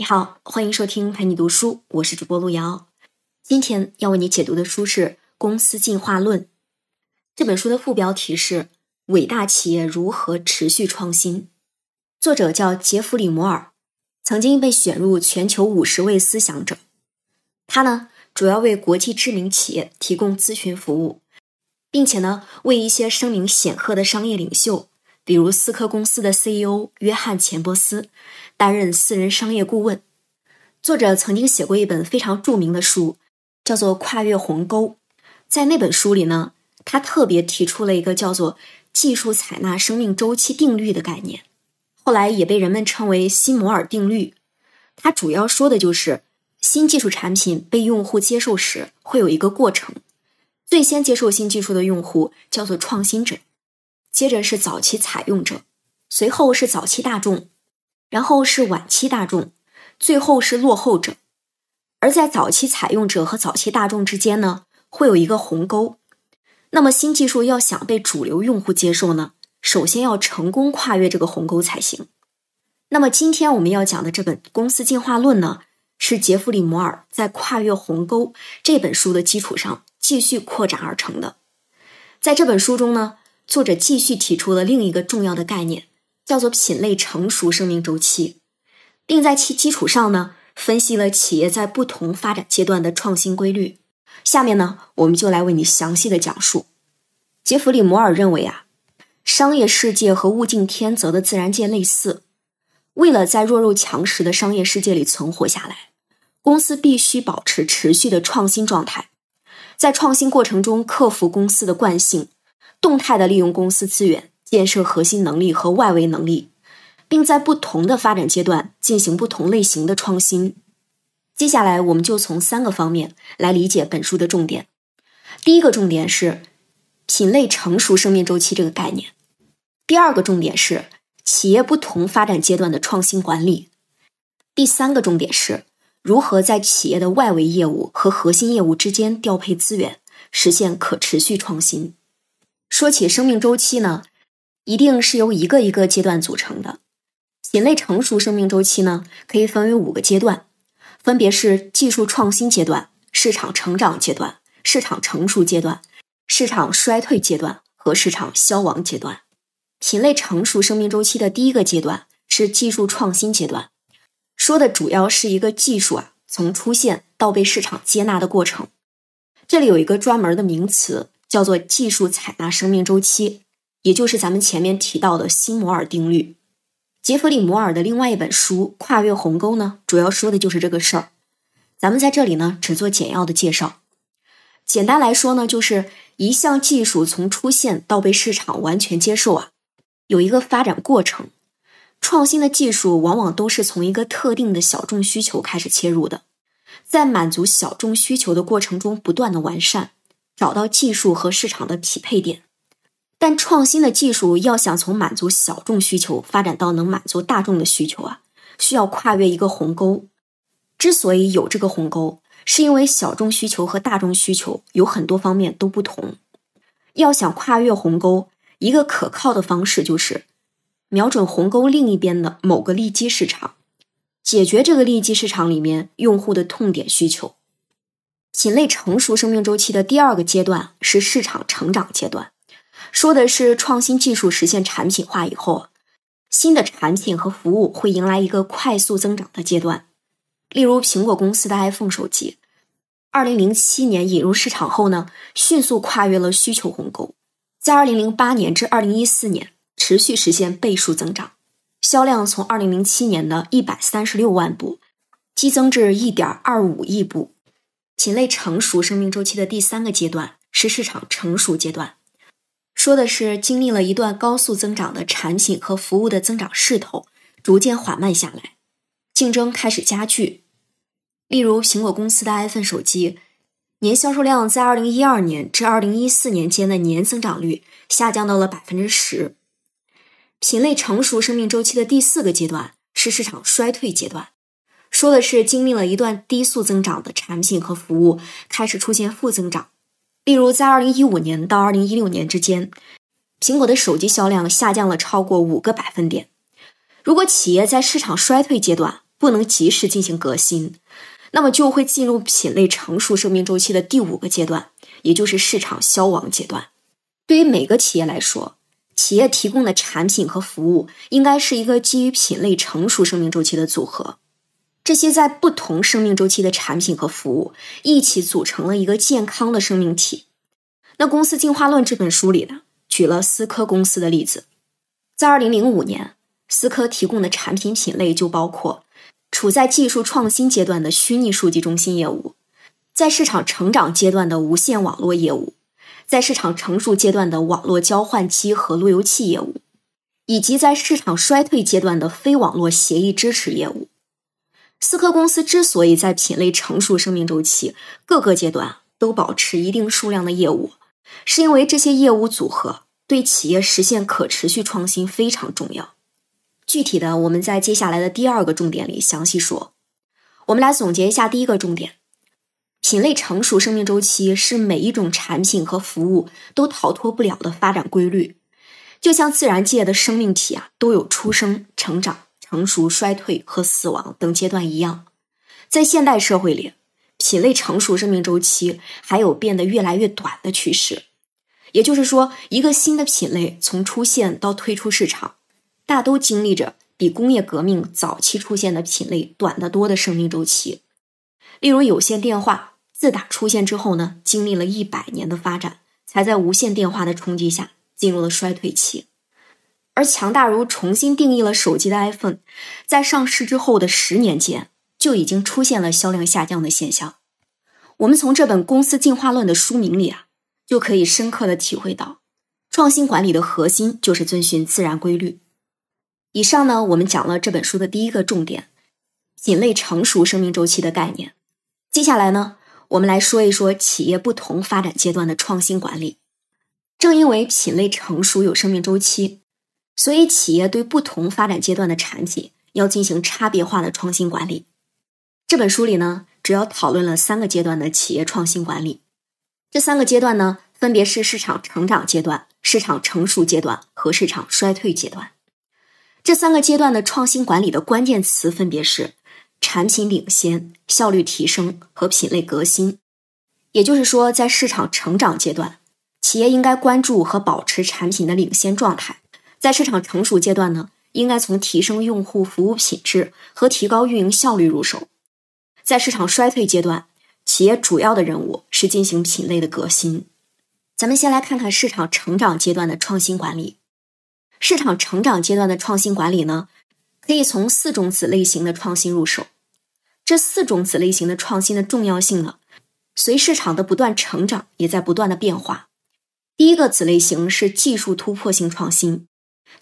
你好，欢迎收听陪你读书，我是主播路遥。今天要为你解读的书是《公司进化论》。这本书的副标题是《伟大企业如何持续创新》，作者叫杰弗里·摩尔，曾经被选入全球50位思想者。他主要为国际知名企业提供咨询服务，并且为一些声名显赫的商业领袖，比如思科公司的 CEO 约翰·钱伯斯担任私人商业顾问。作者曾经写过一本非常著名的书，叫做《跨越鸿沟》。在那本书里他特别提出了一个叫做技术采纳生命周期定律的概念，后来也被人们称为新摩尔定律。它主要说的就是新技术产品被用户接受时会有一个过程，最先接受新技术的用户叫做创新者，接着是早期采用者，随后是早期大众，然后是晚期大众，最后是落后者。而在早期采用者和早期大众之间会有一个鸿沟。那么新技术要想被主流用户接受首先要成功跨越这个鸿沟才行。那么今天我们要讲的这本《公司进化论》是杰弗里·摩尔在《跨越鸿沟》这本书的基础上继续扩展而成的。在这本书中作者继续提出了另一个重要的概念，叫做品类成熟生命周期，并在其基础上分析了企业在不同发展阶段的创新规律。下面我们就来为你详细的讲述。杰弗里·摩尔认为商业世界和物竞天择的自然界类似，为了在弱肉强食的商业世界里存活下来，公司必须保持持续的创新状态，在创新过程中克服公司的惯性，动态地利用公司资源，建设核心能力和外围能力，并在不同的发展阶段进行不同类型的创新。接下来我们就从3个方面来理解本书的重点。第一个重点是品类成熟生命周期这个概念。第二个重点是企业不同发展阶段的创新管理。第3个重点是如何在企业的外围业务和核心业务之间调配资源，实现可持续创新。说起生命周期一定是由一个一个阶段组成的。品类成熟生命周期可以分为5个阶段，分别是技术创新阶段、市场成长阶段、市场成熟阶段、市场衰退阶段和市场消亡阶段。品类成熟生命周期的第一个阶段是技术创新阶段，说的主要是一个技术从出现到被市场接纳的过程。这里有一个专门的名词，叫做技术采纳生命周期，也就是咱们前面提到的新摩尔定律。杰弗里·摩尔的另外一本书《跨越鸿沟》主要说的就是这个事儿。咱们在这里只做简要的介绍。简单来说就是一项技术从出现到被市场完全接受有一个发展过程。创新的技术往往都是从一个特定的小众需求开始切入的，在满足小众需求的过程中不断的完善，找到技术和市场的匹配点。但创新的技术要想从满足小众需求发展到能满足大众的需求需要跨越一个鸿沟。之所以有这个鸿沟，是因为小众需求和大众需求有很多方面都不同。要想跨越鸿沟，一个可靠的方式就是瞄准鸿沟另一边的某个利基市场，解决这个利基市场里面用户的痛点需求。品类成熟生命周期的第2个阶段是市场成长阶段，说的是创新技术实现产品化以后，新的产品和服务会迎来一个快速增长的阶段。例如苹果公司的 iPhone 手机2007年引入市场后迅速跨越了需求鸿沟，在2008年至2014年持续实现倍数增长，销量从2007年的136万部激增至 1.25 亿部。品类成熟生命周期的第3个阶段是市场成熟阶段，说的是经历了一段高速增长的产品和服务的增长势头逐渐缓慢下来，竞争开始加剧。例如苹果公司的 iPhone 手机年销售量在2012年至2014年间的年增长率下降到了 10%。 品类成熟生命周期的第4个阶段是市场衰退阶段，说的是经历了一段低速增长的产品和服务开始出现负增长。例如在2015年到2016年之间，苹果的手机销量下降了超过5个百分点。如果企业在市场衰退阶段不能及时进行革新，那么就会进入品类成熟生命周期的第5个阶段，也就是市场消亡阶段。对于每个企业来说，企业提供的产品和服务应该是一个基于品类成熟生命周期的组合，这些在不同生命周期的产品和服务一起组成了一个健康的生命体。那《公司进化论》这本书里呢，举了思科公司的例子。在2005年，思科提供的产品品类就包括处在技术创新阶段的虚拟数据中心业务，在市场成长阶段的无线网络业务，在市场成熟阶段的网络交换机和路由器业务，以及在市场衰退阶段的非网络协议支持业务。思科公司之所以在品类成熟生命周期各个阶段都保持一定数量的业务，是因为这些业务组合对企业实现可持续创新非常重要。具体的，我们在接下来的第2个重点里详细说。我们来总结一下第1个重点。品类成熟生命周期是每一种产品和服务都逃脱不了的发展规律，就像自然界的生命体都有出生、成长、成熟、衰退和死亡等阶段一样。在现代社会里，品类成熟生命周期还有变得越来越短的趋势，也就是说，一个新的品类从出现到推出市场，大都经历着比工业革命早期出现的品类短得多的生命周期。例如有线电话自打出现之后呢，经历了100年的发展，才在无线电话的冲击下进入了衰退期。而强大如重新定义了手机的 iPhone， 在上市之后的10年间就已经出现了销量下降的现象。我们从这本《公司进化论》的书名里就可以深刻地体会到，创新管理的核心就是遵循自然规律。以上呢，我们讲了这本书的第1个重点，品类成熟生命周期的概念。接下来呢，我们来说一说企业不同发展阶段的创新管理。正因为品类成熟有生命周期，所以企业对不同发展阶段的产品要进行差别化的创新管理。这本书里呢，主要讨论了3个阶段的企业创新管理。这3个阶段呢，分别是市场成长阶段、市场成熟阶段和市场衰退阶段。这3个阶段的创新管理的关键词分别是产品领先、效率提升和品类革新。也就是说，在市场成长阶段，企业应该关注和保持产品的领先状态；在市场成熟阶段呢，应该从提升用户服务品质和提高运营效率入手。在市场衰退阶段，企业主要的任务是进行品类的革新。咱们先来看看市场成长阶段的创新管理。市场成长阶段的创新管理呢，可以从4种子类型的创新入手。这4种子类型的创新的重要性呢，随市场的不断成长也在不断的变化。第1个子类型是技术突破性创新，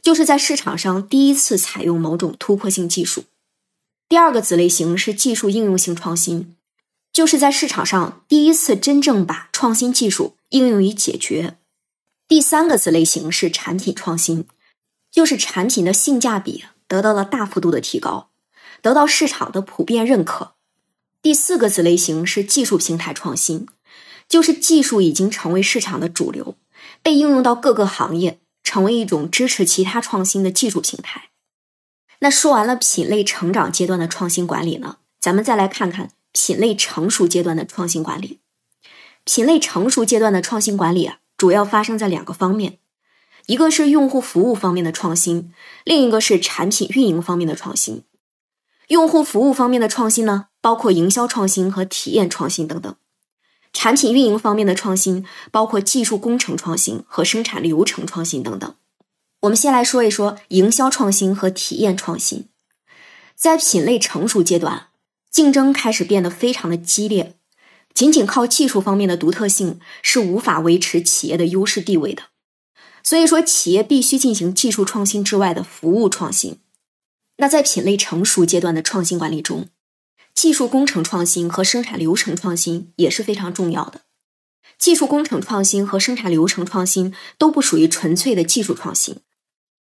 就是在市场上第一次采用某种突破性技术。第2个子类型是技术应用性创新，就是在市场上第一次真正把创新技术应用于解决。第3个子类型是产品创新，就是产品的性价比得到了大幅度的提高，得到市场的普遍认可。第4个子类型是技术平台创新，就是技术已经成为市场的主流，被应用到各个行业，成为一种支持其他创新的技术平台。那说完了品类成长阶段的创新管理呢，咱们再来看看品类成熟阶段的创新管理。品类成熟阶段的创新管理主要发生在2个方面，一个是用户服务方面的创新，另一个是产品运营方面的创新。用户服务方面的创新呢，包括营销创新和体验创新等等；产品运营方面的创新包括技术工程创新和生产流程创新等等。我们先来说一说营销创新和体验创新。在品类成熟阶段，竞争开始变得非常的激烈，仅仅靠技术方面的独特性是无法维持企业的优势地位的，所以说企业必须进行技术创新之外的服务创新。那在品类成熟阶段的创新管理中，技术工程创新和生产流程创新也是非常重要的。技术工程创新和生产流程创新都不属于纯粹的技术创新，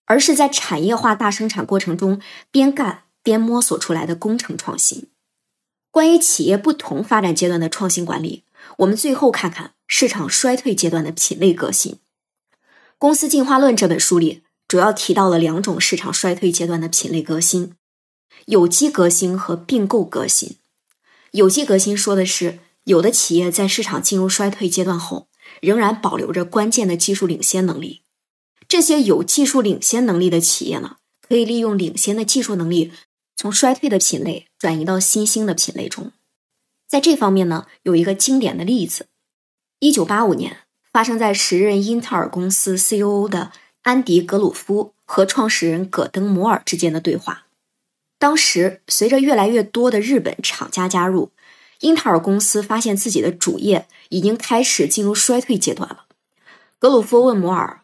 而是在产业化大生产过程中边干边摸索出来的工程创新。关于企业不同发展阶段的创新管理，我们最后看看市场衰退阶段的品类革新。《公司进化论》这本书里主要提到了2种市场衰退阶段的品类革新，有机革新和并购革新。有机革新说的是有的企业在市场进入衰退阶段后，仍然保留着关键的技术领先能力。这些有技术领先能力的企业呢，可以利用领先的技术能力，从衰退的品类转移到新兴的品类中。在这方面呢，有一个经典的例子。1985年，发生在时任英特尔公司 CEO 的安迪·格鲁夫和创始人葛登·摩尔之间的对话。当时，随着越来越多的日本厂家加入，英特尔公司发现自己的主业已经开始进入衰退阶段了。格鲁夫问摩尔，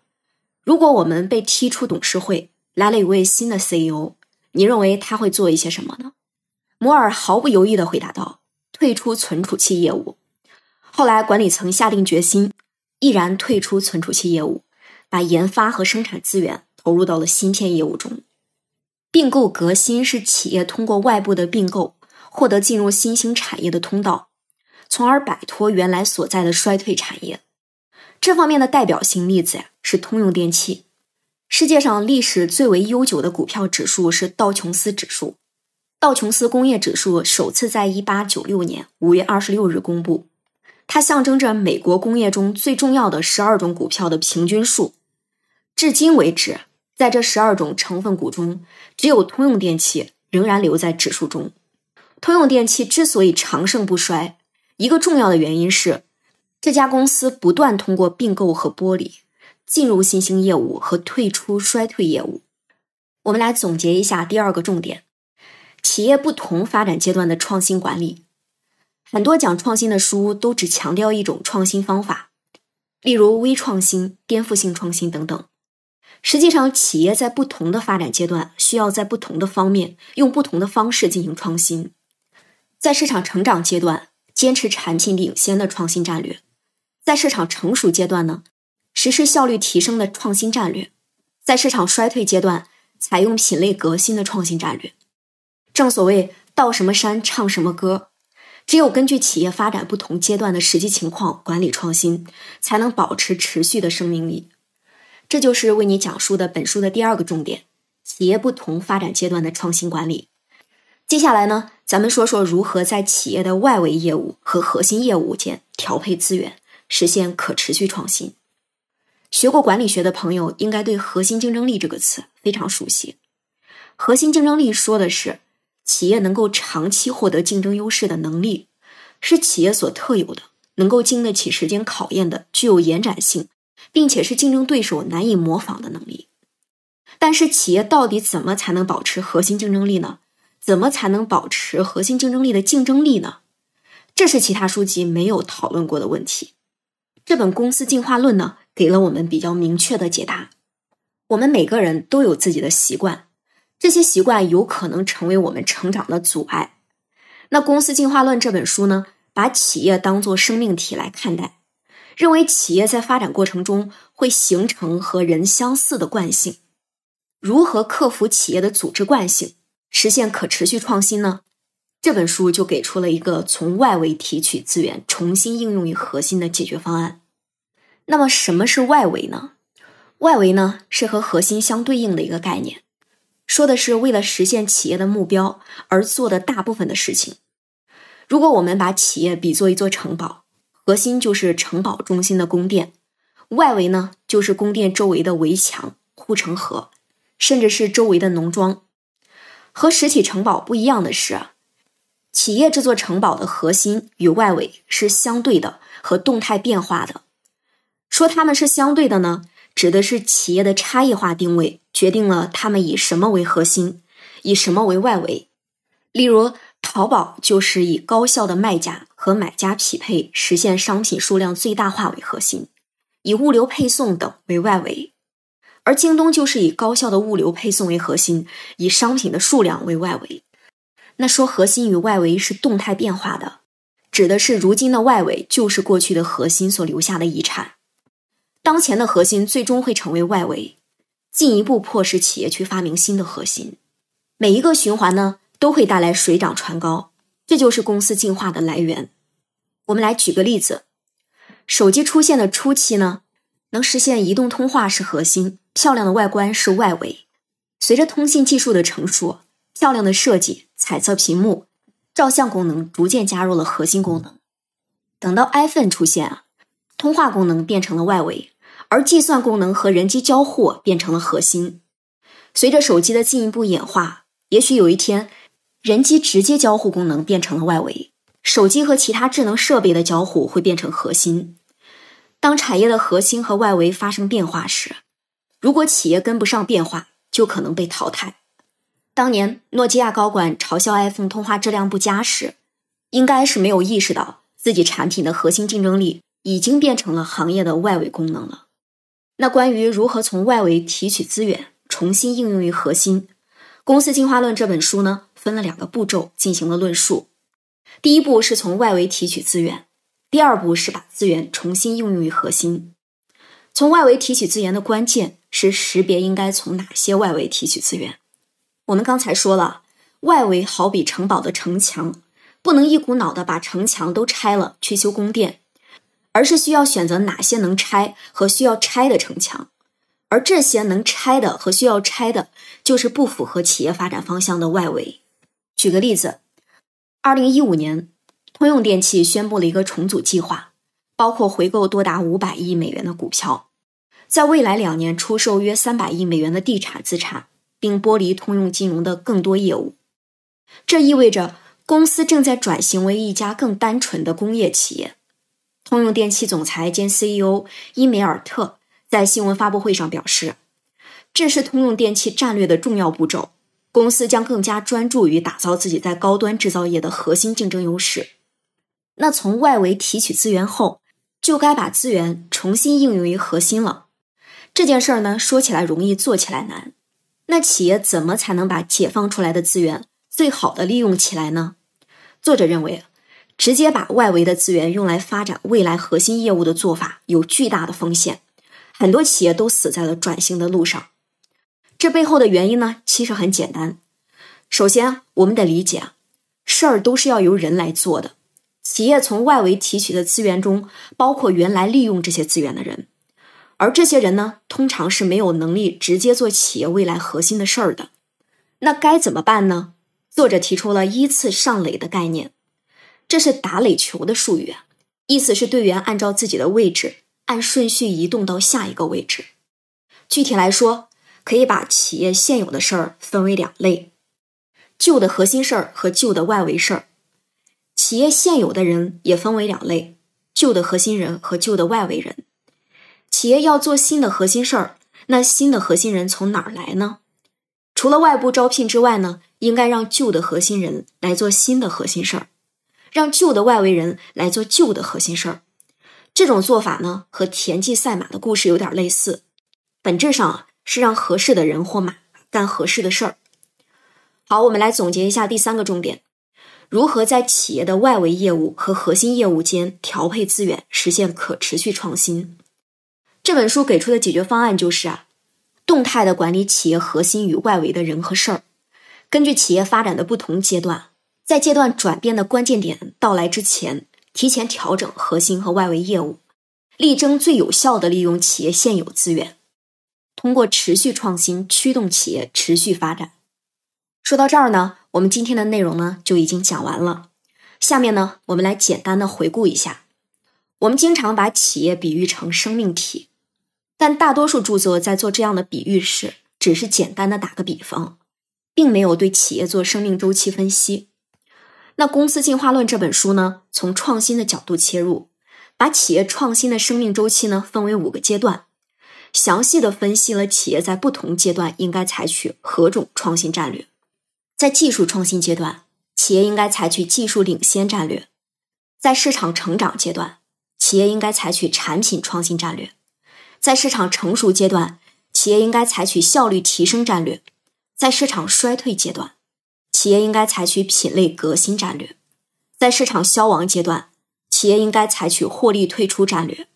如果我们被踢出董事会，来了一位新的 CEO， 你认为他会做一些什么呢？摩尔毫不犹豫地回答道，退出存储器业务。后来管理层下定决心，毅然退出存储器业务，把研发和生产资源投入到了芯片业务中。并购革新是企业通过外部的并购获得进入新兴产业的通道，从而摆脱原来所在的衰退产业。这方面的代表性例子是通用电气。世界上历史最为悠久的股票指数是道琼斯指数。道琼斯工业指数首次在1896年5月26日公布，它象征着美国工业中最重要的12种股票的平均数。至今为止，在这12种成分股中，只有通用电气仍然留在指数中。通用电气之所以长盛不衰，一个重要的原因是这家公司不断通过并购和剥离，进入新兴业务和退出衰退业务。我们来总结一下第二个重点：企业不同发展阶段的创新管理。很多讲创新的书都只强调一种创新方法，例如微创新、颠覆性创新等等。实际上，企业在不同的发展阶段需要在不同的方面用不同的方式进行创新。在市场成长阶段，坚持产品领先的创新战略；在市场成熟阶段呢，实施效率提升的创新战略；在市场衰退阶段，采用品类革新的创新战略。正所谓到什么山唱什么歌，只有根据企业发展不同阶段的实际情况管理创新，才能保持持续的生命力。这就是为你讲述的本书的第二个重点：企业不同发展阶段的创新管理。接下来呢，咱们说说如何在企业的外围业务和核心业务间调配资源，实现可持续创新。学过管理学的朋友应该对核心竞争力这个词非常熟悉。核心竞争力说的是企业能够长期获得竞争优势的能力，是企业所特有的，能够经得起时间考验的，具有延展性，并且是竞争对手难以模仿的能力。但是企业到底怎么才能保持核心竞争力呢？怎么才能保持核心竞争力的竞争力呢？这是其他书籍没有讨论过的问题。这本《公司进化论》呢，给了我们比较明确的解答。我们每个人都有自己的习惯，这些习惯有可能成为我们成长的阻碍。那《公司进化论》这本书呢，把企业当作生命体来看待，认为企业在发展过程中会形成和人相似的惯性。如何克服企业的组织惯性，实现可持续创新呢？这本书就给出了一个从外围提取资源重新应用于核心的解决方案。那么什么是外围呢？外围呢，是和核心相对应的一个概念，说的是为了实现企业的目标而做的大部分的事情。如果我们把企业比作一座城堡，核心就是城堡中心的宫殿，外围呢，就是宫殿周围的围墙、护城河，甚至是周围的农庄。和实体城堡不一样的是，企业这座城堡的核心与外围是相对的和动态变化的。说它们是相对的呢，指的是企业的差异化定位决定了他们以什么为核心，以什么为外围。例如，淘宝就是以高效的卖家和买家匹配，实现商品数量最大化为核心，以物流配送等为外围；而京东就是以高效的物流配送为核心，以商品的数量为外围。那说核心与外围是动态变化的，指的是如今的外围就是过去的核心所留下的遗产。当前的核心最终会成为外围，进一步迫使企业去发明新的核心。每一个循环呢，都会带来水涨船高，这就是公司进化的来源。我们来举个例子，手机出现的初期呢，能实现移动通话是核心，漂亮的外观是外围。随着通信技术的成熟，漂亮的设计、彩色屏幕、照相功能逐渐加入了核心功能。等到 iPhone 出现啊，通话功能变成了外围，而计算功能和人机交互变成了核心。随着手机的进一步演化，也许有一天，人机直接交互功能变成了外围，手机和其他智能设备的交互会变成核心。当产业的核心和外围发生变化时，如果企业跟不上变化，就可能被淘汰。当年诺基亚高管嘲笑 iPhone 通话质量不佳时，应该是没有意识到自己产品的核心竞争力已经变成了行业的外围功能了。那关于如何从外围提取资源，重新应用于核心，《公司进化论》这本书呢，分了2个步骤进行了论述。第一步是从外围提取资源，第二步是把资源重新应用于核心。从外围提取资源的关键是识别应该从哪些外围提取资源。我们刚才说了，外围好比城堡的城墙，不能一股脑的把城墙都拆了去修宫殿，而是需要选择哪些能拆和需要拆的城墙，而这些能拆的和需要拆的就是不符合企业发展方向的外围。举个例子，2015年通用电气宣布了一个重组计划，包括回购多达500亿美元的股票，在未来2年出售约300亿美元的地产资产，并剥离通用金融的更多业务。这意味着公司正在转型为一家更单纯的工业企业。通用电气总裁兼 CEO 伊梅尔特在新闻发布会上表示，这是通用电气战略的重要步骤，公司将更加专注于打造自己在高端制造业的核心竞争优势。那从外围提取资源后，就该把资源重新应用于核心了。这件事儿呢，说起来容易，做起来难。那企业怎么才能把解放出来的资源最好的利用起来呢？作者认为，直接把外围的资源用来发展未来核心业务的做法有巨大的风险，很多企业都死在了转型的路上。这背后的原因呢，其实很简单。首先，我们得理解，事儿都是要由人来做的。企业从外围提取的资源中，包括原来利用这些资源的人。而这些人呢，通常是没有能力直接做企业未来核心的事儿的。那该怎么办呢？作者提出了依次上垒的概念，这是打垒球的术语，意思是队员按照自己的位置，按顺序移动到下一个位置。具体来说，可以把企业现有的事儿分为2类，旧的核心事儿和旧的外围事儿。企业现有的人也分为2类，旧的核心人和旧的外围人。企业要做新的核心事儿，那新的核心人从哪儿来呢？除了外部招聘之外呢，应该让旧的核心人来做新的核心事儿，让旧的外围人来做旧的核心事儿。这种做法呢，和田忌赛马的故事有点类似，本质上是让合适的人或马干合适的事儿。好，我们来总结一下第3个重点，如何在企业的外围业务和核心业务间调配资源，实现可持续创新。这本书给出的解决方案就是动态的管理企业核心与外围的人和事儿，根据企业发展的不同阶段，在阶段转变的关键点到来之前，提前调整核心和外围业务，力争最有效地利用企业现有资源，通过持续创新驱动企业持续发展。说到这儿呢，我们今天的内容呢就已经讲完了。下面呢，我们来简单的回顾一下。我们经常把企业比喻成生命体，但大多数著作在做这样的比喻时，只是简单的打个比方，并没有对企业做生命周期分析。那《公司进化论》这本书呢，从创新的角度切入，把企业创新的生命周期呢分为5个阶段，详细的分析了企业在不同阶段应该采取何种创新战略。在技术创新阶段，企业应该采取技术领先战略；在市场成长阶段，企业应该采取产品创新战略；在市场成熟阶段，企业应该采取效率提升战略；在市场衰退阶段，企业应该采取品类革新战略；在市场消亡阶段，企业应该采取获利退出战略。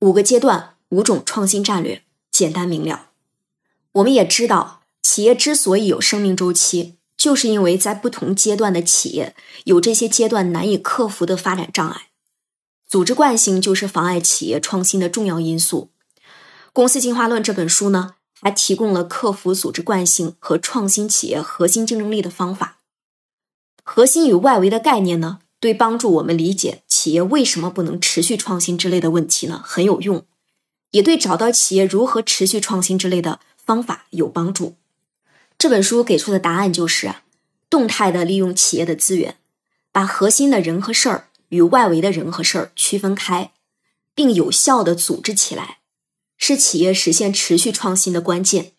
5个阶段5种创新战略，简单明了。我们也知道，企业之所以有生命周期，就是因为在不同阶段的企业有这些阶段难以克服的发展障碍。组织惯性就是妨碍企业创新的重要因素。《公司进化论》这本书呢，还提供了克服组织惯性和创新企业核心竞争力的方法。核心与外围的概念呢，对帮助我们理解企业为什么不能持续创新之类的问题呢，很有用，也对找到企业如何持续创新之类的方法有帮助。这本书给出的答案就是动态的利用企业的资源，把核心的人和事儿与外围的人和事儿区分开，并有效地组织起来，是企业实现持续创新的关键。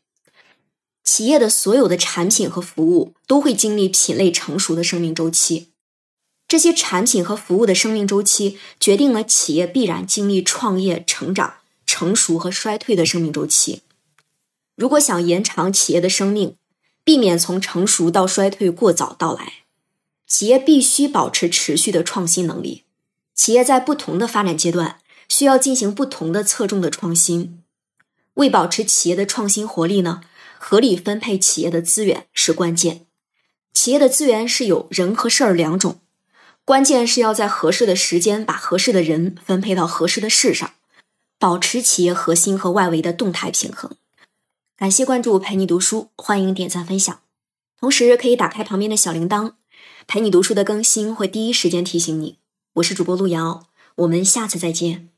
企业的所有的产品和服务都会经历品类成熟的生命周期，这些产品和服务的生命周期决定了企业必然经历创业、成长、成熟和衰退的生命周期。如果想延长企业的生命，避免从成熟到衰退过早到来，企业必须保持持续的创新能力。企业在不同的发展阶段需要进行不同的侧重的创新。为保持企业的创新活力呢，合理分配企业的资源是关键。企业的资源是有人和事儿两种，关键是要在合适的时间把合适的人分配到合适的事上，保持企业核心和外围的动态平衡。感谢关注陪你读书，欢迎点赞分享，同时可以打开旁边的小铃铛，陪你读书的更新会第一时间提醒你。我是主播路遥，我们下次再见。